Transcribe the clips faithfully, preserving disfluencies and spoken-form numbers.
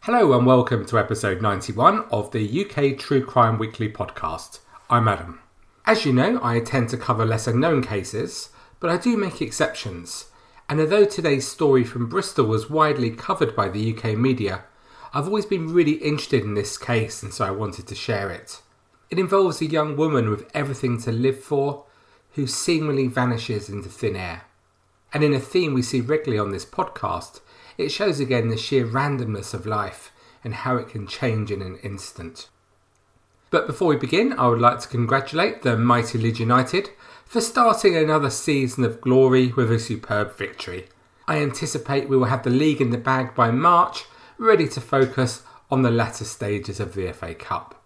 Hello and welcome to episode ninety-one of the U K True Crime Weekly Podcast. I'm Adam. As you know, I tend to cover lesser known cases, but I do make exceptions. And although today's story from Bristol was widely covered by the U K media, I've always been really interested in this case, and so I wanted to share it. It involves a young woman with everything to live for, who seemingly vanishes into thin air. And in a theme we see regularly on this podcast, it shows again the sheer randomness of life and how it can change in an instant. But before we begin, I would like to congratulate the mighty Leeds United for starting another season of glory with a superb victory. I anticipate we will have the league in the bag by March, ready to focus on the latter stages of the F A Cup.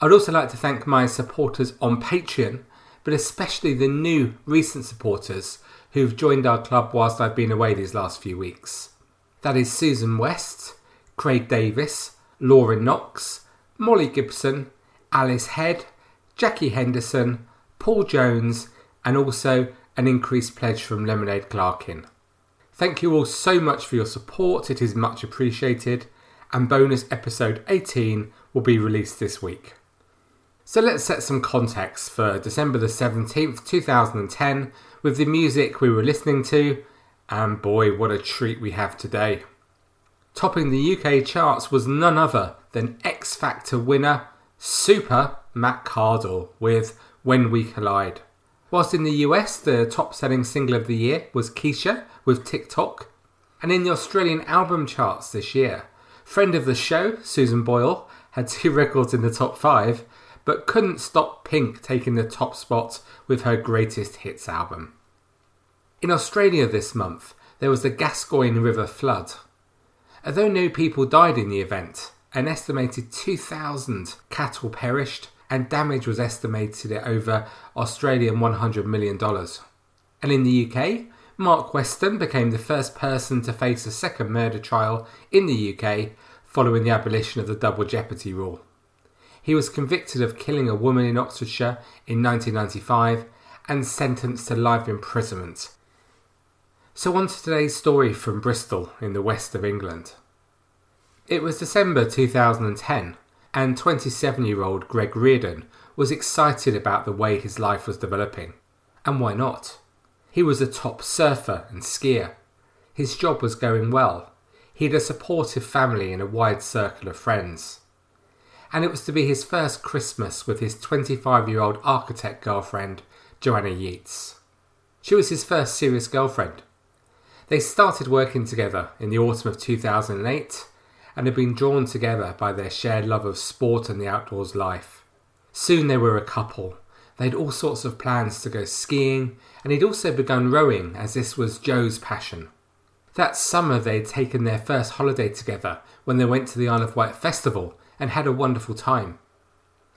I'd also like to thank my supporters on Patreon, but especially the new recent supporters who've joined our club whilst I've been away these last few weeks. That is Susan West, Craig Davis, Laura Knox, Molly Gibson, Alice Head, Jackie Henderson, Paul Jones, and also an increased pledge from Lemonade Clarkin. Thank you all so much for your support, it is much appreciated, and bonus episode eighteen will be released this week. So let's set some context for December the seventeenth, two thousand ten, with the music we were listening to. And boy, what a treat we have today. Topping the U K charts was none other than X Factor winner Super Matt Cardle with When We Collide. Whilst in the U S, the top-selling single of the year was Keisha with TikTok. And in the Australian album charts this year, friend of the show, Susan Boyle, had two records in the top five, but couldn't stop Pink taking the top spot with her Greatest Hits album. In Australia this month, there was the Gascoyne River flood. Although no people died in the event, an estimated two thousand cattle perished and damage was estimated at over Australian one hundred million dollars. And in the U K, Mark Weston became the first person to face a second murder trial in the U K following the abolition of the double jeopardy rule. He was convicted of killing a woman in Oxfordshire in nineteen ninety-five and sentenced to life imprisonment. So on to today's story from Bristol in the west of England. It was December two thousand ten and twenty-seven-year-old Greg Reardon was excited about the way his life was developing. And why not? He was a top surfer and skier. His job was going well. He had a supportive family and a wide circle of friends. And it was to be his first Christmas with his twenty-five-year-old architect girlfriend, Joanna Yeates. She was his first serious girlfriend. They started working together in the autumn of two thousand eight and had been drawn together by their shared love of sport and the outdoors life. Soon they were a couple. They had all sorts of plans to go skiing, and he'd also begun rowing as this was Joe's passion. That summer they had taken their first holiday together when they went to the Isle of Wight Festival and had a wonderful time.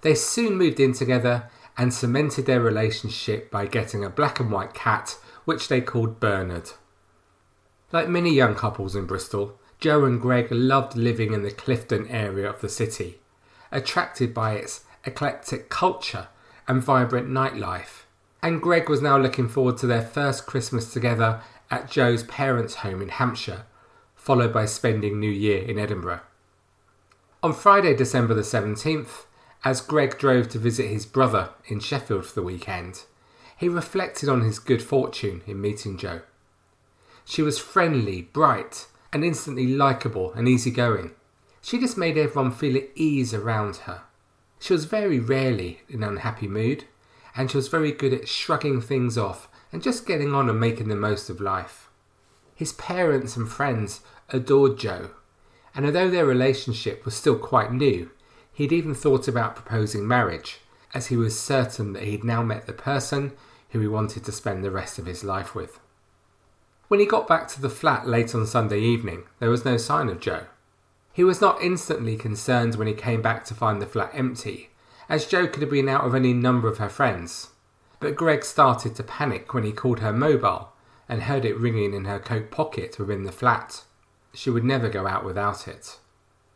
They soon moved in together and cemented their relationship by getting a black and white cat, which they called Bernard. Like many young couples in Bristol, Joe and Greg loved living in the Clifton area of the city, attracted by its eclectic culture and vibrant nightlife. And Greg was now looking forward to their first Christmas together at Joe's parents' home in Hampshire, followed by spending New Year in Edinburgh. On Friday, December the seventeenth, as Greg drove to visit his brother in Sheffield for the weekend, he reflected on his good fortune in meeting Joe. She was friendly, bright, and instantly likeable and easygoing. She just made everyone feel at ease around her. She was very rarely in an unhappy mood, and she was very good at shrugging things off and just getting on and making the most of life. His parents and friends adored Joe, and although their relationship was still quite new, he'd even thought about proposing marriage, as he was certain that he'd now met the person who he wanted to spend the rest of his life with. When he got back to the flat late on Sunday evening, there was no sign of Joe. He was not instantly concerned when he came back to find the flat empty, as Jo could have been out with any number of her friends. But Greg started to panic when he called her mobile and heard it ringing in her coat pocket within the flat. She would never go out without it.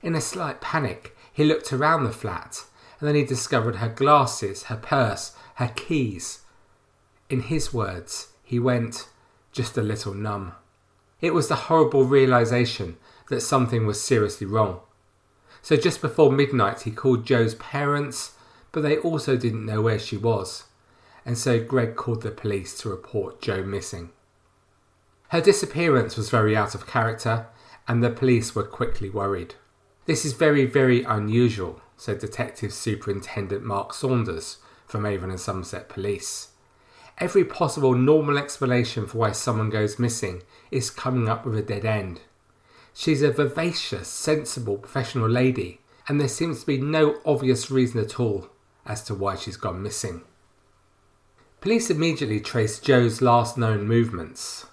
In a slight panic, he looked around the flat, and then he discovered her glasses, her purse, her keys. In his words, he went just a little numb. It was the horrible realisation that something was seriously wrong. So just before midnight, he called Joe's parents, but they also didn't know where she was, and so Greg called the police to report Jo missing. Her disappearance was very out of character, and the police were quickly worried. This is very, very unusual, said Detective Superintendent Mark Saunders from Avon and Somerset Police. Every possible normal explanation for why someone goes missing is coming up with a dead end. She's a vivacious, sensible, professional lady, and there seems to be no obvious reason at all as to why she's gone missing. Police immediately traced Jo's last known movements.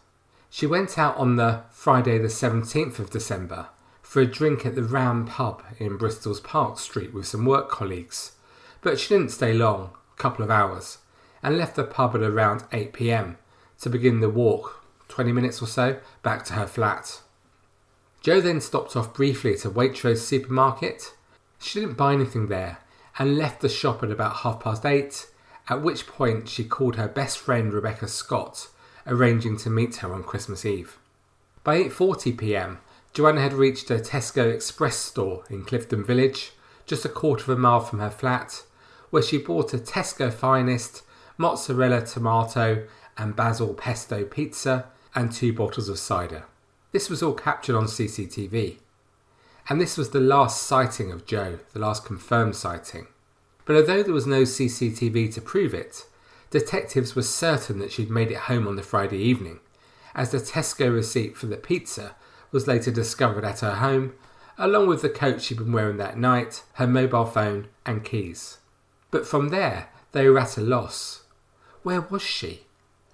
She went out on the Friday the seventeenth of December for a drink at the Ram pub in Bristol's Park Street with some work colleagues, but she didn't stay long, a couple of hours, and left the pub at around eight p.m. to begin the walk, twenty minutes or so, back to her flat. Jo then stopped off briefly at a Waitrose supermarket. She didn't buy anything there and left the shop at about half past eight, at which point she called her best friend Rebecca Scott, arranging to meet her on Christmas Eve. By eight forty p.m, Joanna had reached a Tesco Express store in Clifton Village, just a quarter of a mile from her flat, where she bought a Tesco Finest, mozzarella tomato and basil pesto pizza and two bottles of cider. This was all captured on C C T V. And this was the last sighting of Jo, the last confirmed sighting. But although there was no C C T V to prove it, detectives were certain that she'd made it home on the Friday evening, as the Tesco receipt for the pizza was later discovered at her home, along with the coat she'd been wearing that night, her mobile phone and keys. But from there, they were at a loss. Where was she?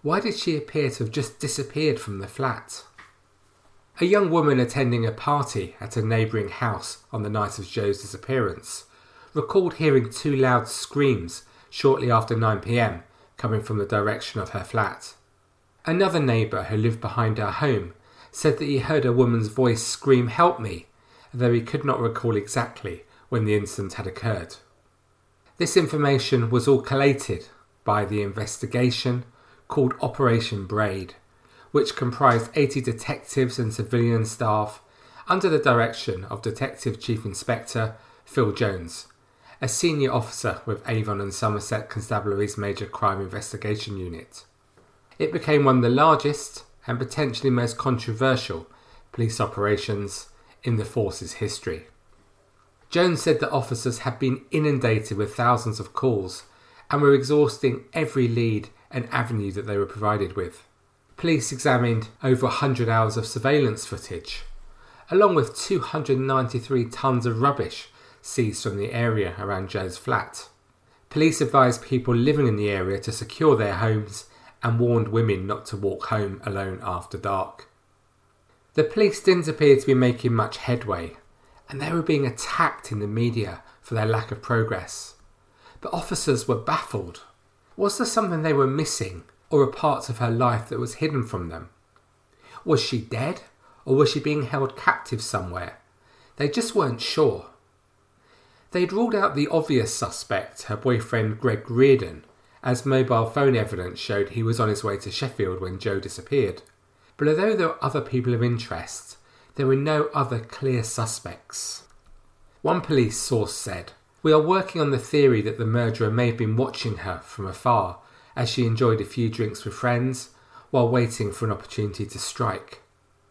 Why did she appear to have just disappeared from the flat? A young woman attending a party at a neighbouring house on the night of Jo's disappearance recalled hearing two loud screams shortly after nine p.m. coming from the direction of her flat. Another neighbour who lived behind her home said that he heard a woman's voice scream, "Help me," though he could not recall exactly when the incident had occurred. This information was all collated by the investigation called Operation Braid, which comprised eighty detectives and civilian staff under the direction of Detective Chief Inspector Phil Jones, a senior officer with Avon and Somerset Constabulary's Major Crime Investigation Unit. It became one of the largest and potentially most controversial police operations in the force's history. Jones said that officers had been inundated with thousands of calls and were exhausting every lead and avenue that they were provided with. Police examined over one hundred hours of surveillance footage, along with two hundred ninety-three tonnes of rubbish seized from the area around Jo's flat. Police advised people living in the area to secure their homes and warned women not to walk home alone after dark. The police didn't appear to be making much headway, and they were being attacked in the media for their lack of progress. But officers were baffled. Was there something they were missing, or a part of her life that was hidden from them? Was she dead, or was she being held captive somewhere? They just weren't sure. They'd ruled out the obvious suspect, her boyfriend Greg Reardon, as mobile phone evidence showed he was on his way to Sheffield when Jo disappeared. But although there were other people of interest, there were no other clear suspects. One police source said, "We are working on the theory that the murderer may have been watching her from afar as she enjoyed a few drinks with friends while waiting for an opportunity to strike.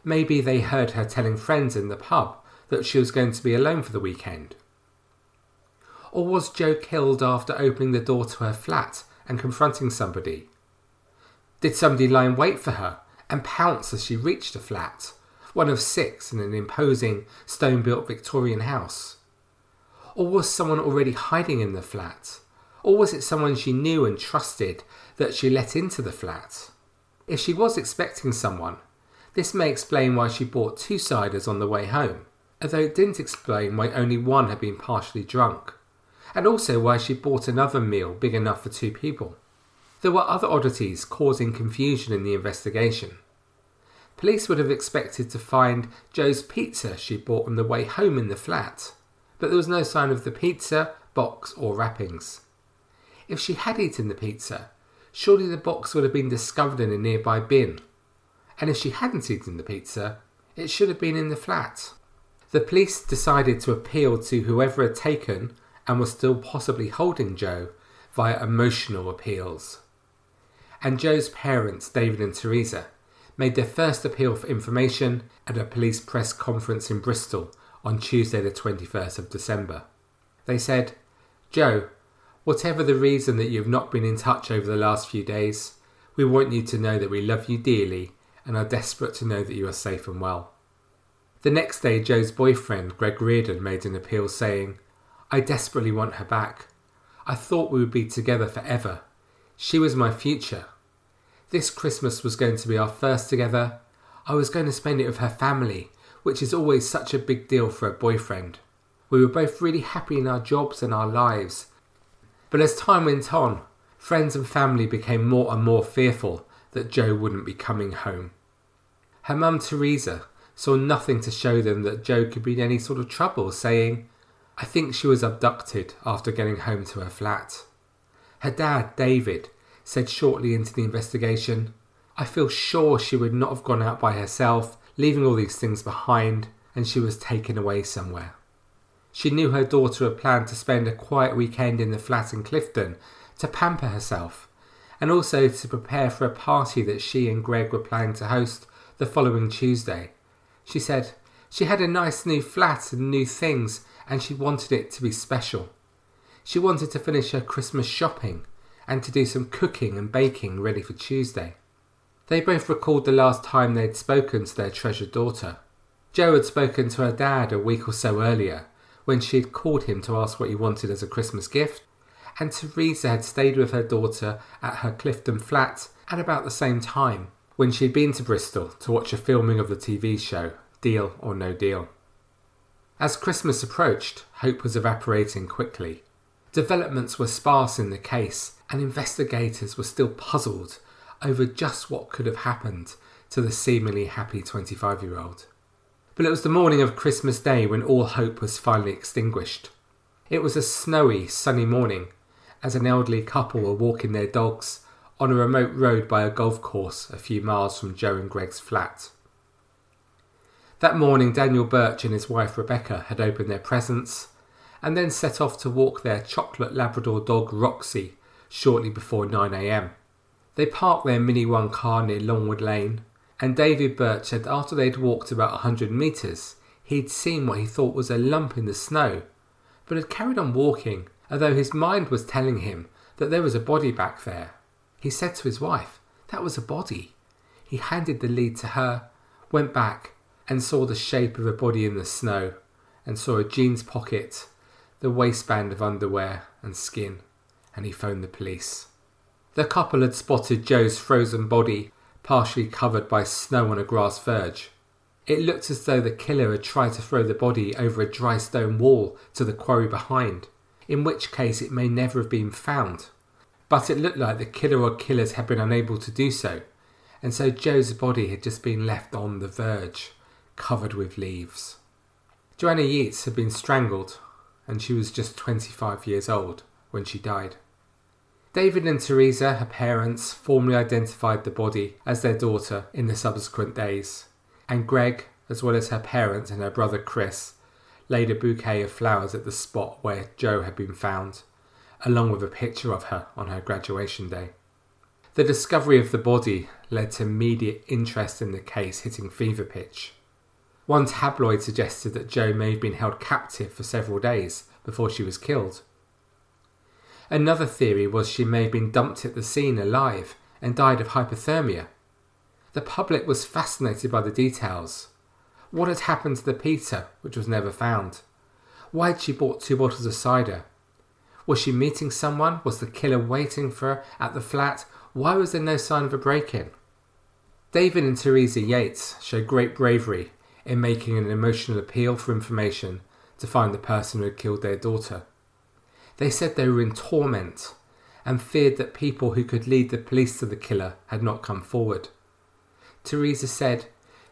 Maybe they heard her telling friends in the pub that she was going to be alone for the weekend. Or was Jo killed after opening the door to her flat and confronting somebody? Did somebody lie in wait for her and pounce as she reached the flat, one of six in an imposing stone-built Victorian house? Or was someone already hiding in the flat? Or was it someone she knew and trusted that she let into the flat? If she was expecting someone, This may explain why she bought two ciders on the way home, although it didn't explain why only one had been partially drunk, and also why she bought another meal big enough for two people. There were other oddities causing confusion in the investigation. Police would have expected to find Joe's pizza she bought on the way home in the flat, but there was no sign of the pizza, box or wrappings. If she had eaten the pizza, surely the box would have been discovered in a nearby bin, and if she hadn't eaten the pizza, it should have been in the flat. The police decided to appeal to whoever had taken and was still possibly holding Joe via emotional appeals. And Joe's parents, David and Teresa, made their first appeal for information at a police press conference in Bristol on Tuesday the twenty-first of December. They said, "Joe, whatever the reason that you have not been in touch over the last few days, we want you to know that we love you dearly and are desperate to know that you are safe and well." The next day, Joe's boyfriend, Greg Reardon, made an appeal saying, "I desperately want her back. I thought we would be together forever. She was my future. This Christmas was going to be our first together. I was going to spend it with her family, which is always such a big deal for a boyfriend. We were both really happy in our jobs and our lives. But as time went on, friends and family became more and more fearful that Joe wouldn't be coming home." Her mum, Teresa, saw nothing to show them that Joe could be in any sort of trouble, saying, "I think she was abducted after getting home to her flat." Her dad, David, said shortly into the investigation, "I feel sure she would not have gone out by herself, leaving all these things behind, and she was taken away somewhere. She knew her daughter had planned to spend a quiet weekend in the flat in Clifton to pamper herself, and also to prepare for a party that she and Greg were planning to host the following Tuesday. She said, she had a nice new flat and new things, and she wanted it to be special. She wanted to finish her Christmas shopping and to do some cooking and baking ready for Tuesday." They both recalled the last time they'd spoken to their treasured daughter. Jo had spoken to her dad a week or so earlier when she had called him to ask what he wanted as a Christmas gift, and Teresa had stayed with her daughter at her Clifton flat at about the same time, when she'd been to Bristol to watch a filming of the T V show, Deal or No Deal. As Christmas approached, hope was evaporating quickly. Developments were sparse in the case, and investigators were still puzzled over just what could have happened to the seemingly happy twenty-five-year-old. But it was the morning of Christmas Day when all hope was finally extinguished. It was a snowy, sunny morning as an elderly couple were walking their dogs on a remote road by a golf course a few miles from Joe and Greg's flat. That morning, Daniel Birch and his wife Rebecca had opened their presents and then set off to walk their chocolate Labrador dog Roxy shortly before nine a.m. They parked their Mini One car near Longwood Lane, and David Birch said after they'd walked about one hundred metres, he'd seen what he thought was a lump in the snow, but had carried on walking, although his mind was telling him that there was a body back there. He said to his wife, "That was a body." He handed the lead to her, went back and saw the shape of a body in the snow, and saw a jeans pocket, the waistband of underwear and skin, and he phoned the police. The couple had spotted Joe's frozen body, partially covered by snow on a grass verge. It looked as though the killer had tried to throw the body over a dry stone wall to the quarry behind, in which case it may never have been found. But it looked like the killer or killers had been unable to do so, and so Joe's body had just been left on the verge, covered with leaves. Joanna Yeates had been strangled, and she was just twenty-five years old when she died. David and Teresa, her parents, formally identified the body as their daughter in the subsequent days, and Greg, as well as her parents and her brother Chris, laid a bouquet of flowers at the spot where Joe had been found, along with a picture of her on her graduation day. The discovery of the body led to immediate interest in the case hitting fever pitch. One tabloid suggested that Jo may have been held captive for several days before she was killed. Another theory was she may have been dumped at the scene alive and died of hypothermia. The public was fascinated by the details. What had happened to the pizza, which was never found? Why had she bought two bottles of cider? Was she meeting someone? Was the killer waiting for her at the flat? Why was there no sign of a break-in? David and Teresa Yeates show great bravery in making an emotional appeal for information to find the person who had killed their daughter. They said they were in torment and feared that people who could lead the police to the killer had not come forward. Teresa said,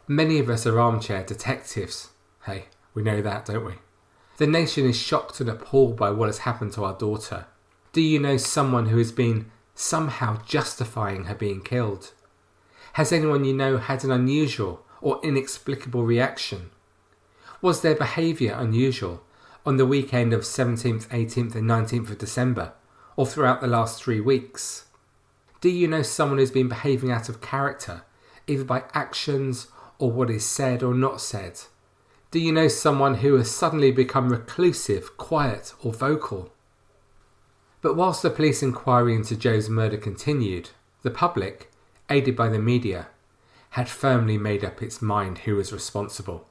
"Many of us are armchair detectives. Hey, we know that, don't we? The nation is shocked and appalled by what has happened to our daughter. Do you know someone who has been somehow justifying her being killed? Has anyone you know had an unusual or inexplicable reaction? Was their behaviour unusual on the weekend of seventeenth, eighteenth and nineteenth of December, or throughout the last three weeks? Do you know someone who's been behaving out of character, either by actions or what is said or not said? Do you know someone who has suddenly become reclusive, quiet or vocal?" But whilst the police inquiry into Joe's murder continued, the public, aided by the media, had firmly made up its mind who was responsible.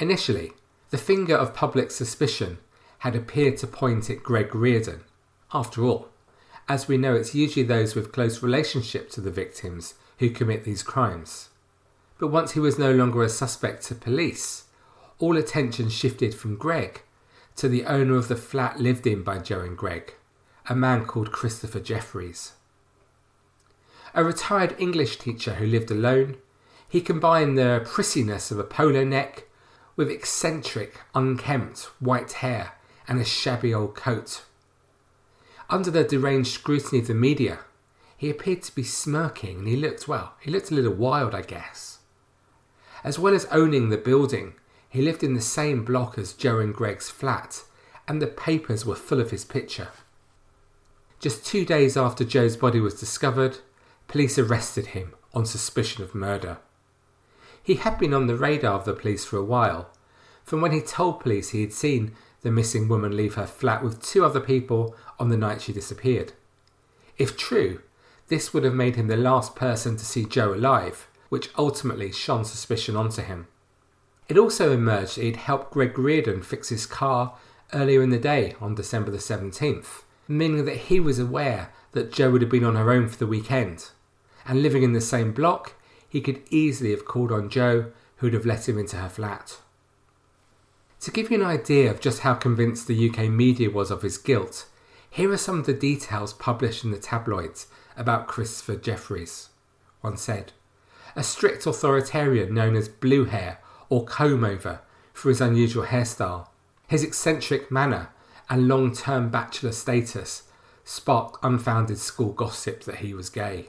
Initially, the finger of public suspicion had appeared to point at Greg Reardon. After all, as we know, it's usually those with close relationship to the victims who commit these crimes. But once he was no longer a suspect to police, all attention shifted from Greg to the owner of the flat lived in by Joe and Greg, a man called Christopher Jefferies. A retired English teacher who lived alone, he combined the prissiness of a polo neck with eccentric, unkempt, white hair and a shabby old coat. Under the deranged scrutiny of the media, he appeared to be smirking and he looked, well, he looked a little wild, I guess. As well as owning the building, he lived in the same block as Joe and Greg's flat, and the papers were full of his picture. Just two days after Joe's body was discovered, police arrested him on suspicion of murder. He had been on the radar of the police for a while, from when he told police he had seen the missing woman leave her flat with two other people on the night she disappeared. If true, this would have made him the last person to see Joe alive, which ultimately shone suspicion onto him. It also emerged that he'd helped Greg Reardon fix his car earlier in the day on December the seventeenth, meaning that he was aware that Jo would have been on her own for the weekend. And living in the same block, he could easily have called on Jo, who'd have let him into her flat. To give you an idea of just how convinced the U K media was of his guilt, here are some of the details published in the tabloids about Christopher Jefferies. One said, "A strict authoritarian known as Blue Hair or Comb Over for his unusual hairstyle, his eccentric manner and long-term bachelor status sparked unfounded school gossip that he was gay."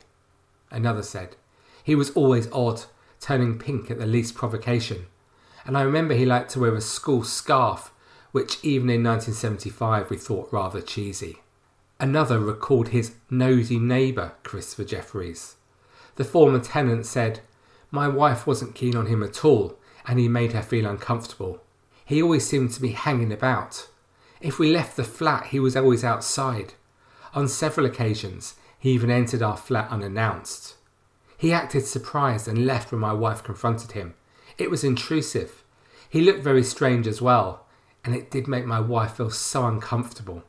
Another said, "He was always odd, turning pink at the least provocation, and I remember he liked to wear a school scarf, which even in nineteen seventy-five we thought rather cheesy." Another recalled his nosy neighbour, Christopher Jefferies. The former tenant said, "My wife wasn't keen on him at all, and he made her feel uncomfortable. He always seemed to be hanging about. If we left the flat, he was always outside. On several occasions, he even entered our flat unannounced. He acted surprised and left when my wife confronted him. It was intrusive. He looked very strange as well, and it did make my wife feel so uncomfortable."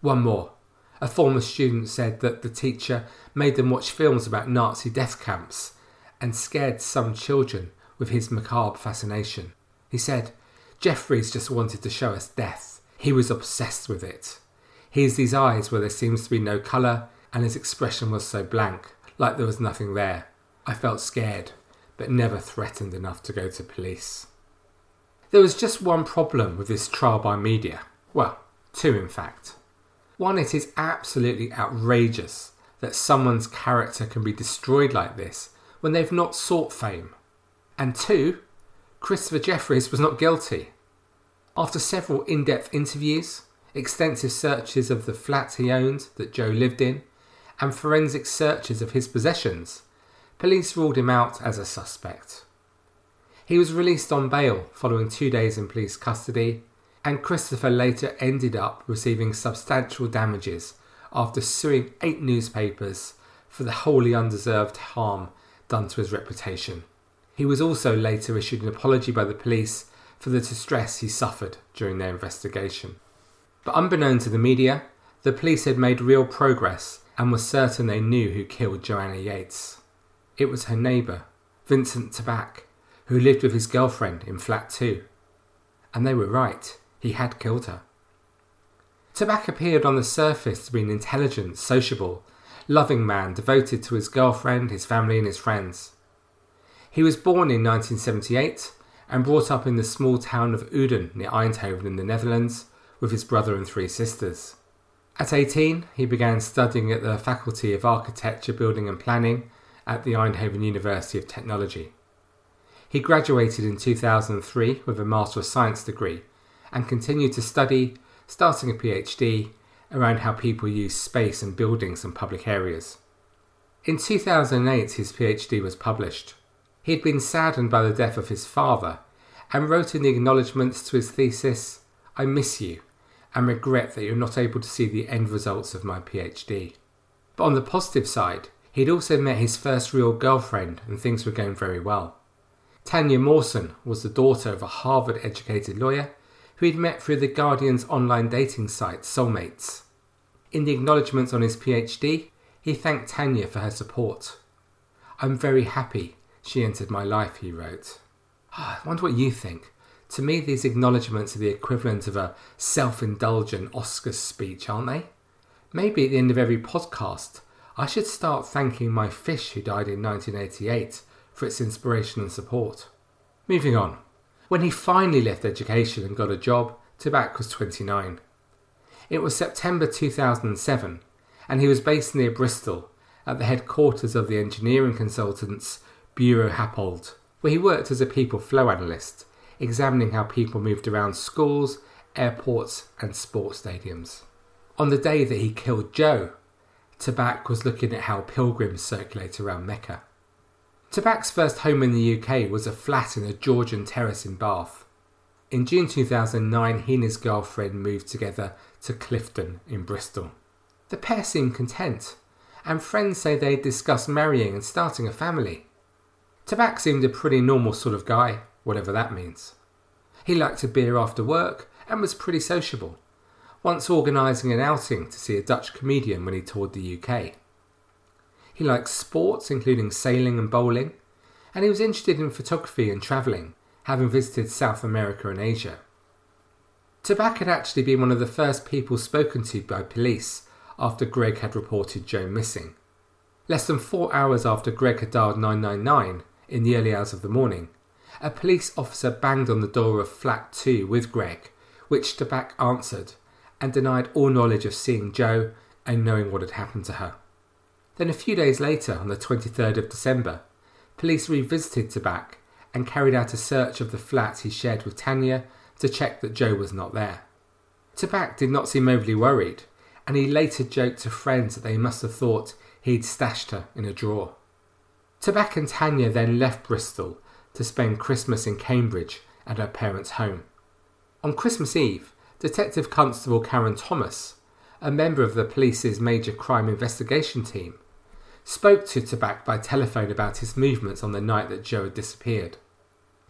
One more. A former student said that the teacher made them watch films about Nazi death camps and scared some children with his macabre fascination. He said, "Jefferies just wanted to show us death. He was obsessed with it. He has these eyes where there seems to be no colour, and his expression was so blank, like there was nothing there. I felt scared, but never threatened enough to go to police." There was just one problem with this trial by media. Well, two in fact. One, it is absolutely outrageous that someone's character can be destroyed like this when they've not sought fame. And two, Christopher Jefferies was not guilty. After several in-depth interviews, extensive searches of the flat he owned that Joe lived in, and forensic searches of his possessions, police ruled him out as a suspect. He was released on bail following two days in police custody, and Christopher later ended up receiving substantial damages after suing eight newspapers for the wholly undeserved harm done to his reputation. He was also later issued an apology by the police for the distress he suffered during their investigation. But unbeknown to the media, the police had made real progress and were certain they knew who killed Joanna Yeates. It was her neighbour, Vincent Tabak, who lived with his girlfriend in flat two. And they were right, he had killed her. Tabak appeared on the surface to be an intelligent, sociable, loving man devoted to his girlfriend, his family and his friends. He was born in nineteen seventy-eight and brought up in the small town of Uden near Eindhoven in the Netherlands with his brother and three sisters. At eighteen, he began studying at the Faculty of Architecture, Building and Planning at the Eindhoven University of Technology. He graduated in two thousand three with a Master of Science degree and continued to study, starting a PhD, around how people use space and buildings and public areas. In two thousand eight, his PhD was published. He had been saddened by the death of his father and wrote in the acknowledgements to his thesis, "I miss you and regret that you're not able to see the end results of my PhD." But on the positive side, he'd also met his first real girlfriend and things were going very well. Tanya Mawson was the daughter of a Harvard-educated lawyer who he'd met through the Guardian's online dating site, Soulmates. In the acknowledgements on his PhD, he thanked Tanya for her support. "I'm very happy she entered my life," he wrote. Oh, I wonder what you think. To me, these acknowledgements are the equivalent of a self-indulgent Oscar speech, aren't they? Maybe at the end of every podcast, I should start thanking my fish who died in nineteen eighty-eight for its inspiration and support. Moving on. When he finally left education and got a job, Tabak was twenty-nine. It was September two thousand seven, and he was based near Bristol at the headquarters of the engineering consultants Bureau Happold, where he worked as a people flow analyst, examining how people moved around schools, airports and sports stadiums. On the day that he killed Joe, Tabak was looking at how pilgrims circulate around Mecca. Tabak's first home in the U K was a flat in a Georgian terrace in Bath. In June two thousand nine, he and his girlfriend moved together to Clifton in Bristol. The pair seemed content, and friends say they discussed marrying and starting a family. Tabak seemed a pretty normal sort of guy, whatever that means. He liked a beer after work and was pretty sociable, once organising an outing to see a Dutch comedian when he toured the U K. He liked sports, including sailing and bowling, and he was interested in photography and travelling, having visited South America and Asia. Tabak had actually been one of the first people spoken to by police after Greg had reported Joe missing. Less than four hours after Greg had dialed nine nine nine, in the early hours of the morning, a police officer banged on the door of flat two with Greg, which Tabak answered, and denied all knowledge of seeing Joe and knowing what had happened to her. Then a few days later, on the twenty-third of December, police revisited Tabak and carried out a search of the flat he shared with Tanya to check that Joe was not there. Tabak did not seem overly worried, and he later joked to friends that they must have thought he'd stashed her in a drawer. Tabak and Tanya then left Bristol to spend Christmas in Cambridge at her parents' home. On Christmas Eve, Detective Constable Karen Thomas, a member of the police's major crime investigation team, spoke to Tabak by telephone about his movements on the night that Joe had disappeared.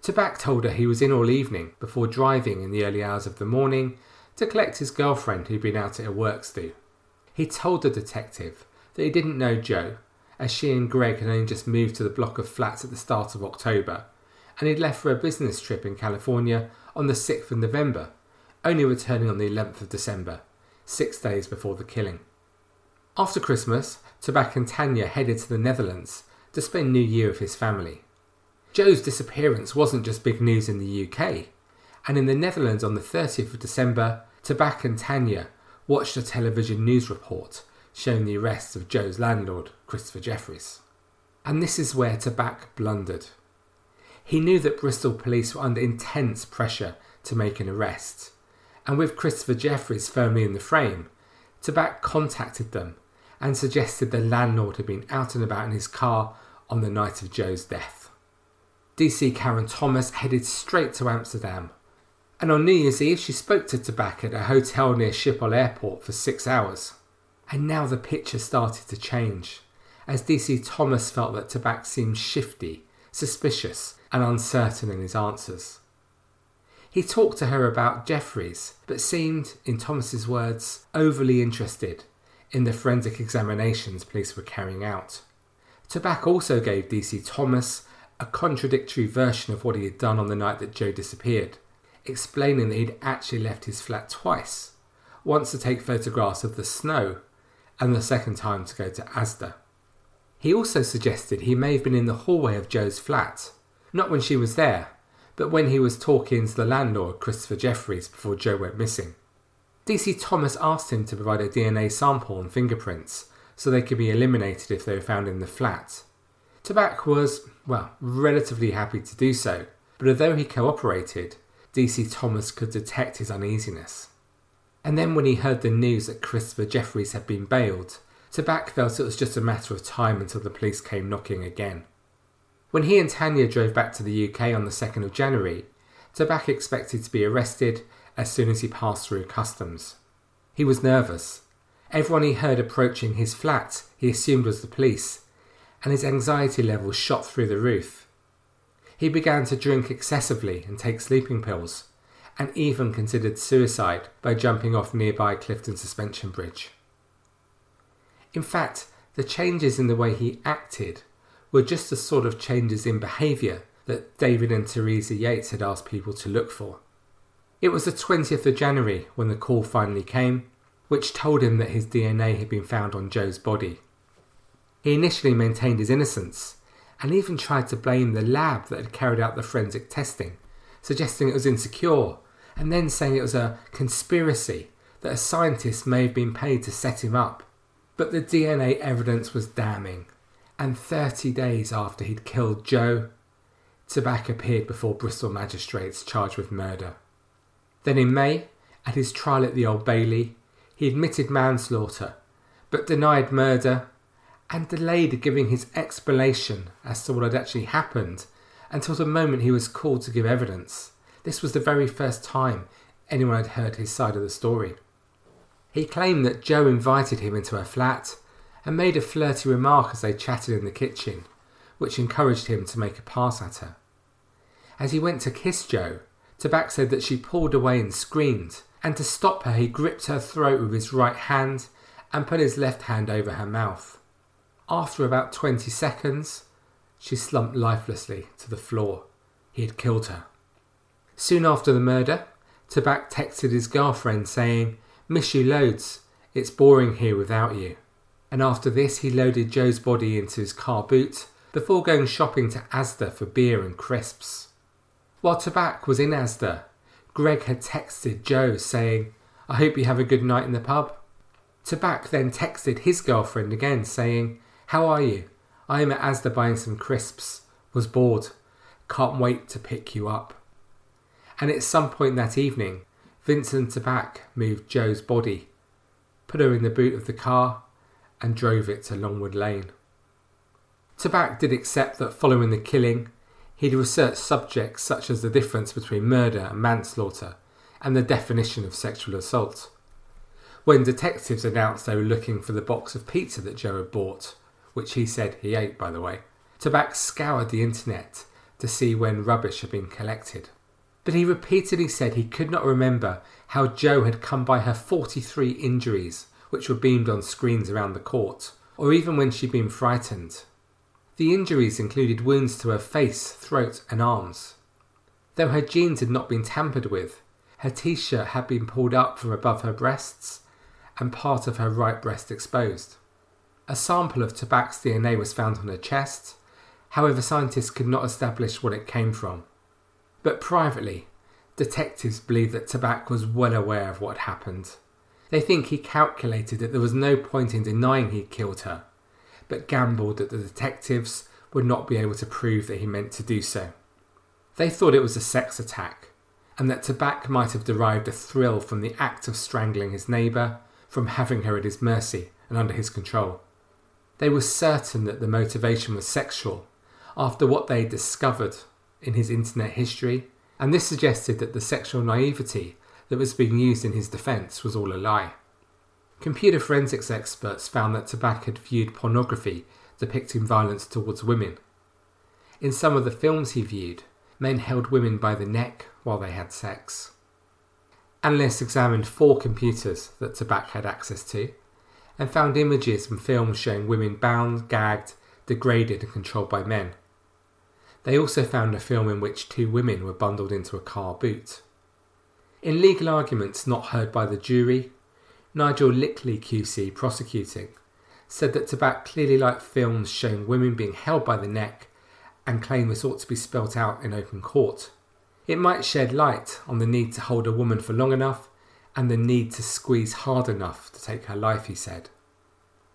Tabak told her he was in all evening before driving in the early hours of the morning to collect his girlfriend who'd been out at her works do. He told the detective that he didn't know Joe, as she and Greg had only just moved to the block of flats at the start of October, and he'd left for a business trip in California on the sixth of November, only returning on the eleventh of December, six days before the killing. After Christmas, Tabak and Tanya headed to the Netherlands to spend New Year with his family. Joe's disappearance wasn't just big news in the U K, and in the Netherlands on the thirtieth of December, Tabak and Tanya watched a television news report showing the arrest of Joe's landlord, Christopher Jefferies. And this is where Tabak blundered. He knew that Bristol police were under intense pressure to make an arrest, and with Christopher Jefferies firmly in the frame, Tabak contacted them and suggested the landlord had been out and about in his car on the night of Joe's death. D C Karen Thomas headed straight to Amsterdam, and on New Year's Eve she spoke to Tabak at a hotel near Schiphol Airport for six hours. And now the picture started to change, as D C Thomas felt that Tabak seemed shifty, suspicious and uncertain in his answers. He talked to her about Jefferies, but seemed, in Thomas's words, overly interested in the forensic examinations police were carrying out, Tabak also gave D C Thomas a contradictory version of what he had done on the night that Joe disappeared, explaining that he'd actually left his flat twice, once to take photographs of the snow, and the second time to go to Asda. He also suggested he may have been in the hallway of Joe's flat, not when she was there, but when he was talking to the landlord, Christopher Jefferies, before Joe went missing. D C Thomas asked him to provide a D N A sample and fingerprints, so they could be eliminated if they were found in the flat. Tabak was, well, relatively happy to do so, but although he cooperated, D C Thomas could detect his uneasiness. And then when he heard the news that Christopher Jefferies had been bailed, Tabak felt it was just a matter of time until the police came knocking again. When he and Tanya drove back to the U K on the second of January, Tabak expected to be arrested as soon as he passed through customs. He was nervous. Everyone he heard approaching his flat he assumed was the police, and his anxiety level shot through the roof. He began to drink excessively and take sleeping pills, and even considered suicide by jumping off nearby Clifton Suspension Bridge. In fact, the changes in the way he acted were just the sort of changes in behaviour that David and Teresa Yeates had asked people to look for. It was the twentieth of January when the call finally came, which told him that his D N A had been found on Joe's body. He initially maintained his innocence, and even tried to blame the lab that had carried out the forensic testing, suggesting it was insecure, and then saying it was a conspiracy that a scientist may have been paid to set him up. But the D N A evidence was damning, and thirty days after he'd killed Joe, Tabak appeared before Bristol magistrates charged with murder. Then in May, at his trial at the Old Bailey, he admitted manslaughter, but denied murder, and delayed giving his explanation as to what had actually happened until the moment he was called to give evidence. This was the very first time anyone had heard his side of the story. He claimed that Joe invited him into her flat and made a flirty remark as they chatted in the kitchen, which encouraged him to make a pass at her. As he went to kiss Joe, Tabak said that she pulled away and screamed, and to stop her he gripped her throat with his right hand and put his left hand over her mouth. After about twenty seconds, she slumped lifelessly to the floor. He had killed her. Soon after the murder, Tabak texted his girlfriend saying, "Miss you loads, it's boring here without you." And after this he loaded Joe's body into his car boot before going shopping to Asda for beer and crisps. While Tabak was in Asda, Greg had texted Joe saying, "I hope you have a good night in the pub." Tabak then texted his girlfriend again saying, "How are you? I am at Asda buying some crisps. Was bored. Can't wait to pick you up." And at some point that evening, Vincent Tabak moved Joe's body, put her in the boot of the car, and drove it to Longwood Lane. Tabak did accept that following the killing, he'd researched subjects such as the difference between murder and manslaughter, and the definition of sexual assault. When detectives announced they were looking for the box of pizza that Joe had bought, which he said he ate, by the way, Tabak scoured the internet to see when rubbish had been collected. But he repeatedly said he could not remember how Joe had come by her forty-three injuries, which were beamed on screens around the court, or even when she'd been frightened. The injuries included wounds to her face, throat and arms. Though her jeans had not been tampered with, her t-shirt had been pulled up from above her breasts and part of her right breast exposed. A sample of Tabak's D N A was found on her chest, however scientists could not establish what it came from. But privately, detectives believe that Tabak was well aware of what happened. They think he calculated that there was no point in denying he'd killed her, but gambled that the detectives would not be able to prove that he meant to do so. They thought it was a sex attack, and that Tabak might have derived a thrill from the act of strangling his neighbour, from having her at his mercy and under his control. They were certain that the motivation was sexual, after what they discovered in his internet history, and this suggested that the sexual naivety that was being used in his defence was all a lie. Computer forensics experts found that Tabak had viewed pornography depicting violence towards women. In some of the films he viewed, men held women by the neck while they had sex. Analysts examined four computers that Tabak had access to, and found images and films showing women bound, gagged, degraded and controlled by men. They also found a film in which two women were bundled into a car boot. In legal arguments not heard by the jury, Nigel Lickley Q C, prosecuting, said that Tabak clearly liked films showing women being held by the neck and claimed this ought to be spelt out in open court. It might shed light on the need to hold a woman for long enough and the need to squeeze hard enough to take her life, he said.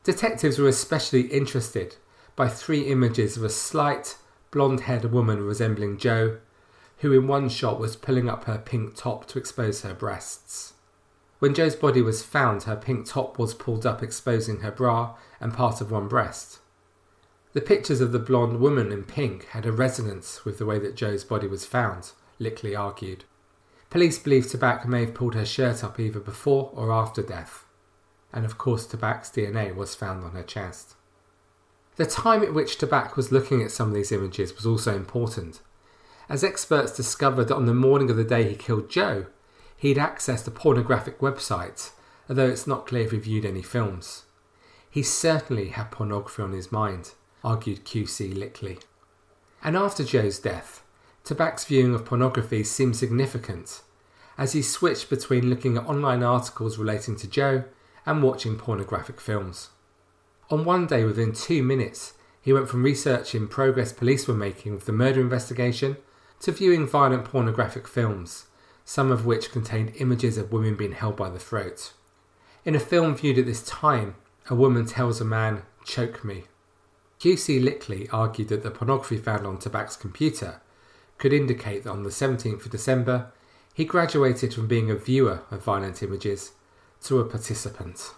Detectives were especially interested by three images of a slight, blonde-haired woman resembling Jo, who in one shot was pulling up her pink top to expose her breasts. When Jo's body was found, her pink top was pulled up, exposing her bra and part of one breast. The pictures of the blonde woman in pink had a resonance with the way that Jo's body was found, Lickley argued. Police believe Tabak may have pulled her shirt up either before or after death. And of course Tabak's D N A was found on her chest. The time at which Tabak was looking at some of these images was also important, as experts discovered that on the morning of the day he killed Jo, he'd accessed a pornographic website, although it's not clear if he viewed any films. He certainly had pornography on his mind, argued Q C Lickley. And after Jo's death, Tabak's viewing of pornography seemed significant, as he switched between looking at online articles relating to Jo and watching pornographic films. On one day, within two minutes, he went from researching progress police were making with the murder investigation to viewing violent pornographic films, some of which contained images of women being held by the throat. In a film viewed at this time, a woman tells a man, "Choke me." Q C Lickley argued that the pornography found on Tabak's computer could indicate that on the seventeenth of December, he graduated from being a viewer of violent images to a participant.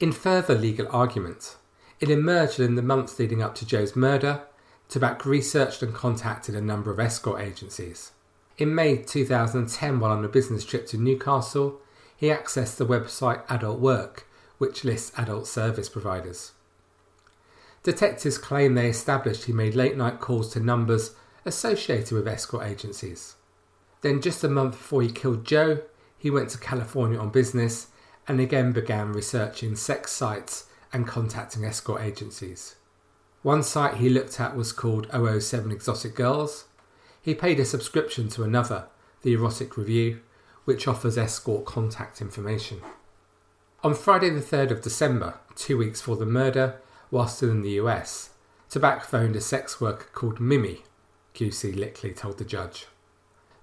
In further legal argument, it emerged that in the months leading up to Jo's murder, Tabak researched and contacted a number of escort agencies. In May two thousand ten, while on a business trip to Newcastle, he accessed the website Adult Work, which lists adult service providers. Detectives claim they established he made late-night calls to numbers associated with escort agencies. Then, just a month before he killed Jo, he went to California on business and again began researching sex sites and contacting escort agencies. One site he looked at was called oh oh seven Exotic Girls. He paid a subscription to another, the Erotic Review, which offers escort contact information. On Friday the third of December, two weeks before the murder, while still in the U S, Tabak phoned a sex worker called Mimi, Q C Lickley told the judge.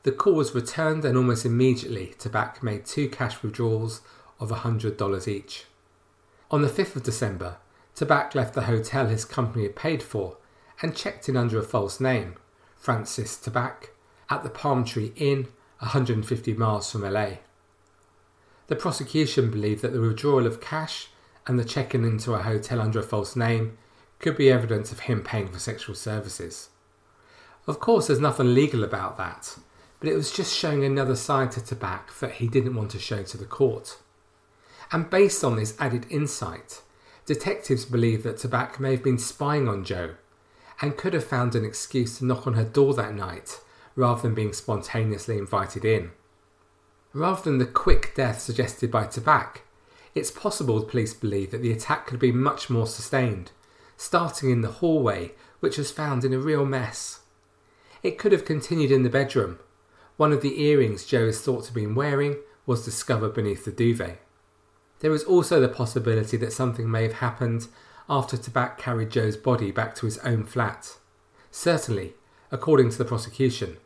The call was returned and almost immediately Tabak made two cash withdrawals of one hundred dollars each. On the fifth of December, Tabak left the hotel his company had paid for and checked in under a false name, Francis Tabak, at the Palm Tree Inn, one hundred fifty miles from L A. The prosecution believed that the withdrawal of cash and the check-in into a hotel under a false name could be evidence of him paying for sexual services. Of course, there's nothing legal about that, but it was just showing another side to Tabak that he didn't want to show to the court. And based on this added insight, detectives believe that Tabak may have been spying on Jo, and could have found an excuse to knock on her door that night, rather than being spontaneously invited in. Rather than the quick death suggested by Tabak, it's possible the police believe that the attack could be much more sustained, starting in the hallway, which was found in a real mess. It could have continued in the bedroom. One of the earrings Jo is thought to have been wearing was discovered beneath the duvet. There is also the possibility that something may have happened after Tabak carried Jo's body back to his own flat. Certainly, according to the prosecution,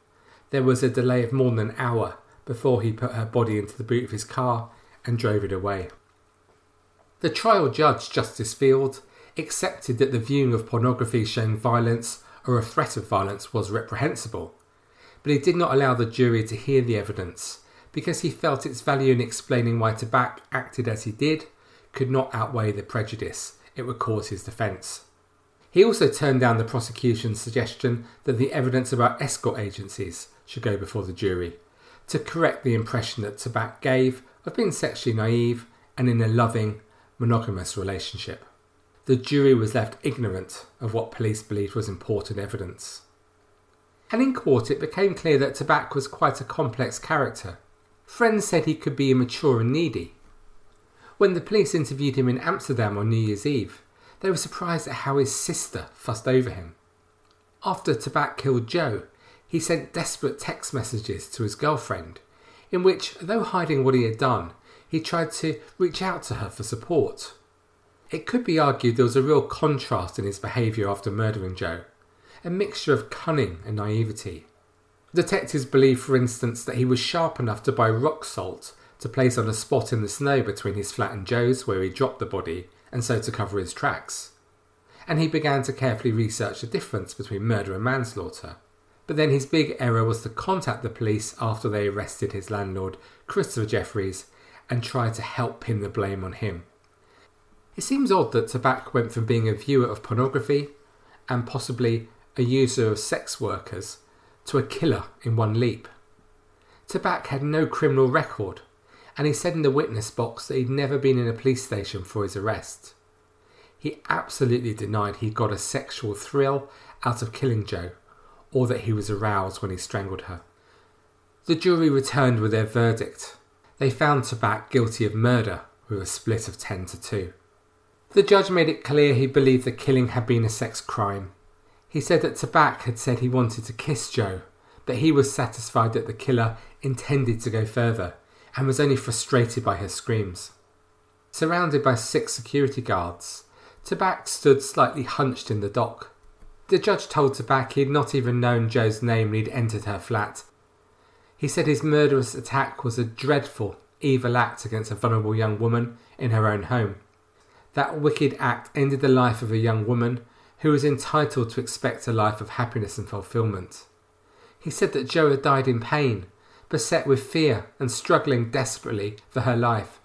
there was a delay of more than an hour before he put her body into the boot of his car and drove it away. The trial judge, Justice Field, accepted that the viewing of pornography showing violence or a threat of violence was reprehensible, but he did not allow the jury to hear the evidence because he felt its value in explaining why Tabak acted as he did could not outweigh the prejudice it would cause his defence. He also turned down the prosecution's suggestion that the evidence about escort agencies should go before the jury, to correct the impression that Tabak gave of being sexually naive and in a loving, monogamous relationship. The jury was left ignorant of what police believed was important evidence. And in court it became clear that Tabak was quite a complex character. Friends said he could be immature and needy. When the police interviewed him in Amsterdam on New Year's Eve, They were surprised at how his sister fussed over him. After Tabak killed Joe, he sent desperate text messages to his girlfriend, in which, though hiding what he had done, he tried to reach out to her for support. It could be argued there was a real contrast in his behaviour after murdering Joe, a mixture of cunning and naivety. Detectives believe, for instance, that he was sharp enough to buy rock salt to place on a spot in the snow between his flat and Joe's where he dropped the body, and so to cover his tracks. And he began to carefully research the difference between murder and manslaughter. But then his big error was to contact the police after they arrested his landlord, Christopher Jefferies, and try to help pin the blame on him. It seems odd that Tabak went from being a viewer of pornography, and possibly a user of sex workers, to a killer in one leap. Tabak had no criminal record, and he said in the witness box that he'd never been in a police station for his arrest. He absolutely denied he got a sexual thrill out of killing Joe, or that he was aroused when he strangled her. The jury returned with their verdict. They found Tabak guilty of murder with a split of ten to two. The judge made it clear he believed the killing had been a sex crime. He said that Tabak had said he wanted to kiss Joe, but he was satisfied that the killer intended to go further and was only frustrated by her screams. Surrounded by six security guards, Tabak stood slightly hunched in the dock. The judge told Tabak he had not even known Joe's name when he'd entered her flat. He said his murderous attack was a dreadful, evil act against a vulnerable young woman in her own home. That wicked act ended the life of a young woman who was entitled to expect a life of happiness and fulfilment. He said that Joe had died in pain, beset with fear and struggling desperately for her life.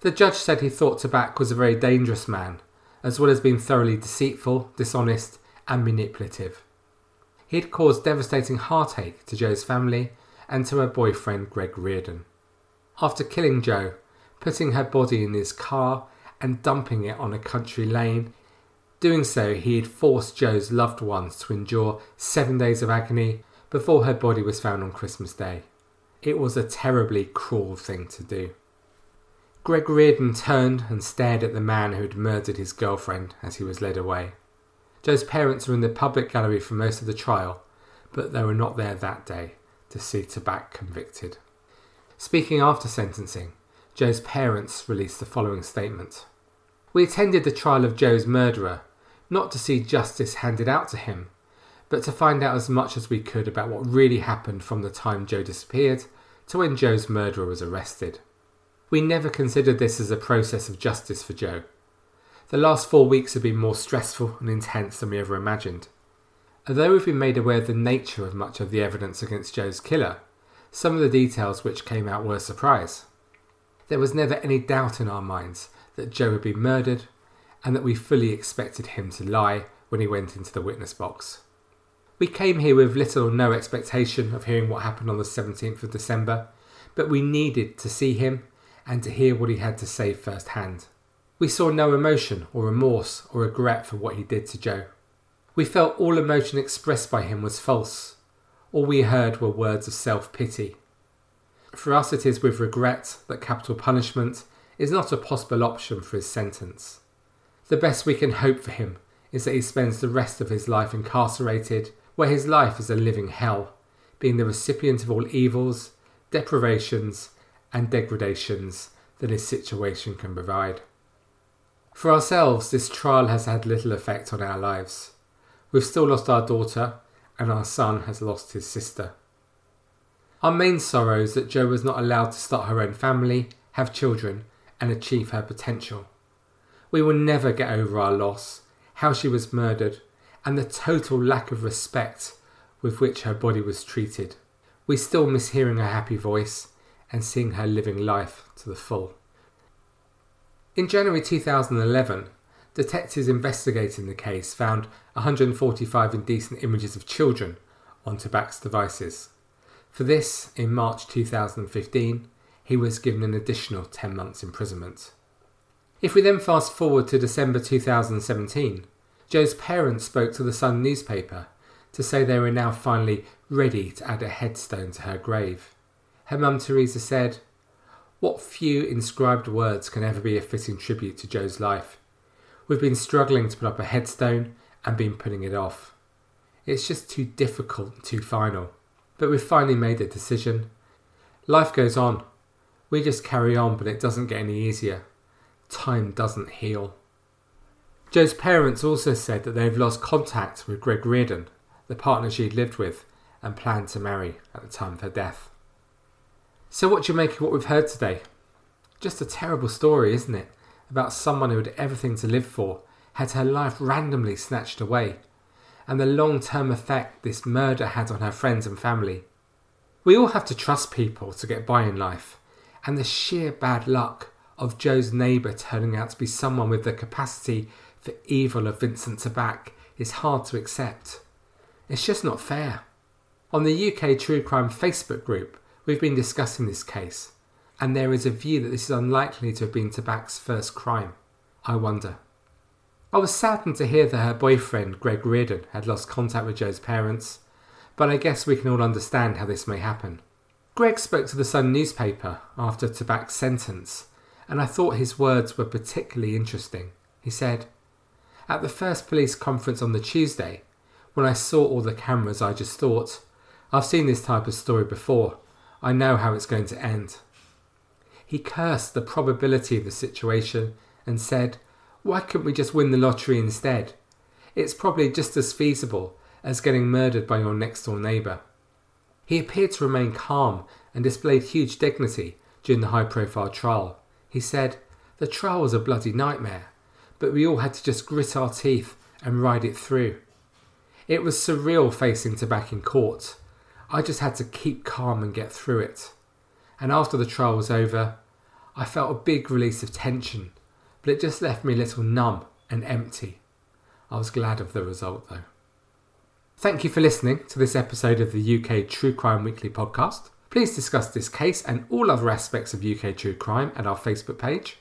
The judge said he thought Tabak was a very dangerous man, as well as being thoroughly deceitful, dishonest and manipulative. He had caused devastating heartache to Joe's family and to her boyfriend Greg Reardon. After killing Joe, putting her body in his car and dumping it on a country lane, doing so he had forced Joe's loved ones to endure seven days of agony before her body was found on Christmas Day. It was a terribly cruel thing to do. Greg Reardon turned and stared at the man who had murdered his girlfriend as he was led away. Joe's parents were in the public gallery for most of the trial, but they were not there that day to see Tabak convicted. Speaking after sentencing, Joe's parents released the following statement. We attended the trial of Joe's murderer, not to see justice handed out to him, but to find out as much as we could about what really happened from the time Joe disappeared to when Joe's murderer was arrested. We never considered this as a process of justice for Joe. The last four weeks have been more stressful and intense than we ever imagined. Although we've been made aware of the nature of much of the evidence against Joe's killer, some of the details which came out were a surprise. There was never any doubt in our minds that Joe had been murdered and that we fully expected him to lie when he went into the witness box. We came here with little or no expectation of hearing what happened on the seventeenth of December, but we needed to see him and to hear what he had to say firsthand. We saw no emotion or remorse or regret for what he did to Joe. We felt all emotion expressed by him was false. All we heard were words of self-pity. For us it is with regret that capital punishment is not a possible option for his sentence. The best we can hope for him is that he spends the rest of his life incarcerated, where his life is a living hell, being the recipient of all evils, deprivations, and degradations that his situation can provide. For ourselves, this trial has had little effect on our lives. We've still lost our daughter, and our son has lost his sister. Our main sorrow is that Jo was not allowed to start her own family, have children, and achieve her potential. We will never get over our loss, how she was murdered, and the total lack of respect with which her body was treated. We still miss hearing her happy voice, and seeing her living life to the full. In January two thousand eleven, detectives investigating the case found one hundred forty-five indecent images of children on Tabak's devices. For this, in March two thousand fifteen, he was given an additional ten months imprisonment. If we then fast forward to December two thousand seventeen, Joe's parents spoke to the Sun newspaper to say they were now finally ready to add a headstone to her grave. Her mum Teresa said, "What few inscribed words can ever be a fitting tribute to Joe's life. We've been struggling to put up a headstone and been putting it off. It's just too difficult and too final. But we've finally made a decision. Life goes on. We just carry on, but it doesn't get any easier. Time doesn't heal. Jo's parents also said that they've lost contact with Greg Reardon, the partner she'd lived with and planned to marry at the time of her death. So what do you make of what we've heard today? Just a terrible story, isn't it? About someone who had everything to live for, had her life randomly snatched away, and the long-term effect this murder had on her friends and family. We all have to trust people to get by in life, and the sheer bad luck of Jo's neighbour turning out to be someone with the capacity for evil of Vincent Tabak is hard to accept. It's just not fair. On the U K True Crime Facebook group, we've been discussing this case, and there is a view that this is unlikely to have been Tabak's first crime. I wonder. I was saddened to hear that her boyfriend, Greg Reardon, had lost contact with Jo's parents, but I guess we can all understand how this may happen. Greg spoke to the Sun newspaper after Tabak's sentence, and I thought his words were particularly interesting. He said, "At the first police conference on the Tuesday, when I saw all the cameras, I just thought, I've seen this type of story before. I know how it's going to end." He cursed the probability of the situation and said, "Why couldn't we just win the lottery instead? It's probably just as feasible as getting murdered by your next-door neighbour." He appeared to remain calm and displayed huge dignity during the high-profile trial. He said, "The trial was a bloody nightmare, but we all had to just grit our teeth and ride it through. It was surreal facing Tabak in court. I just had to keep calm and get through it. And after the trial was over, I felt a big release of tension, but it just left me a little numb and empty. I was glad of the result though." Thank you for listening to this episode of the U K True Crime Weekly Podcast. Please discuss this case and all other aspects of U K True Crime at our Facebook page.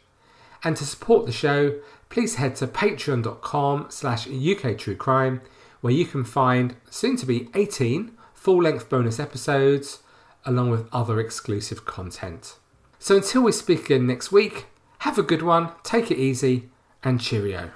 And to support the show, please head to patreon.com slash UK True Crime, where you can find soon-to-be eighteen full-length bonus episodes, along with other exclusive content. So until we speak again next week, have a good one, take it easy, and cheerio.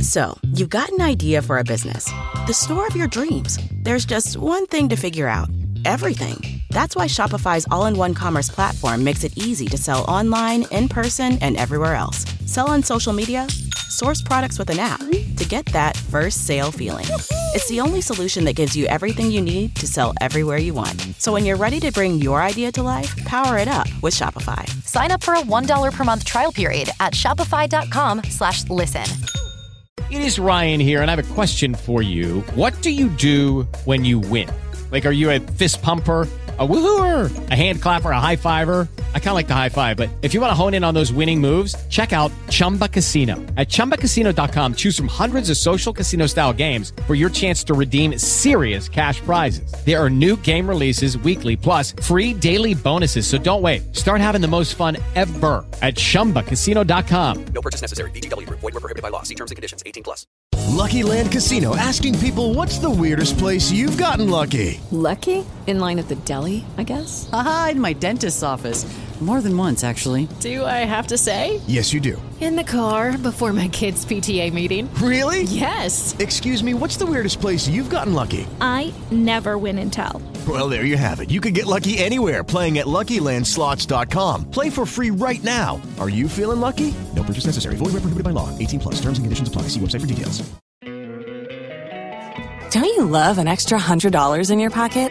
So, you've got an idea for a business. The store of your dreams. There's just one thing to figure out. Everything. That's why Shopify's all-in-one commerce platform makes it easy to sell online, in person, and everywhere else. Sell on social media, source products with an app to get that first sale feeling. It's the only solution that gives you everything you need to sell everywhere you want. So when you're ready to bring your idea to life, power it up with Shopify. Sign up for a one dollar per month trial period at shopify.com slash listen. It is Ryan here, and I have a question for you. What do you do when you win? Like, are you a fist pumper? A woohooer, a hand clapper, a high fiver. I kind of like the high five, but if you want to hone in on those winning moves, check out Chumba Casino. At chumba casino dot com, choose from hundreds of social casino style games for your chance to redeem serious cash prizes. There are new game releases weekly, plus free daily bonuses. So don't wait. Start having the most fun ever at chumba casino dot com. No purchase necessary. V G W Group. Void where prohibited by law. See terms and conditions. eighteen plus. Lucky Land Casino, asking people, what's the weirdest place you've gotten lucky? Lucky? In line at the deli, I guess? Aha, in my dentist's office. More than once, actually. Do I have to say? Yes, you do. In the car, before my kids' P T A meeting. Really? Yes. Excuse me, what's the weirdest place you've gotten lucky? I never win and tell. Well, there you have it. You can get lucky anywhere, playing at lucky land slots dot com. Play for free right now. Are you feeling lucky? No purchase necessary. Void where prohibited by law. eighteen plus. Terms and conditions apply. See website for details. Don't you love an extra one hundred dollars in your pocket?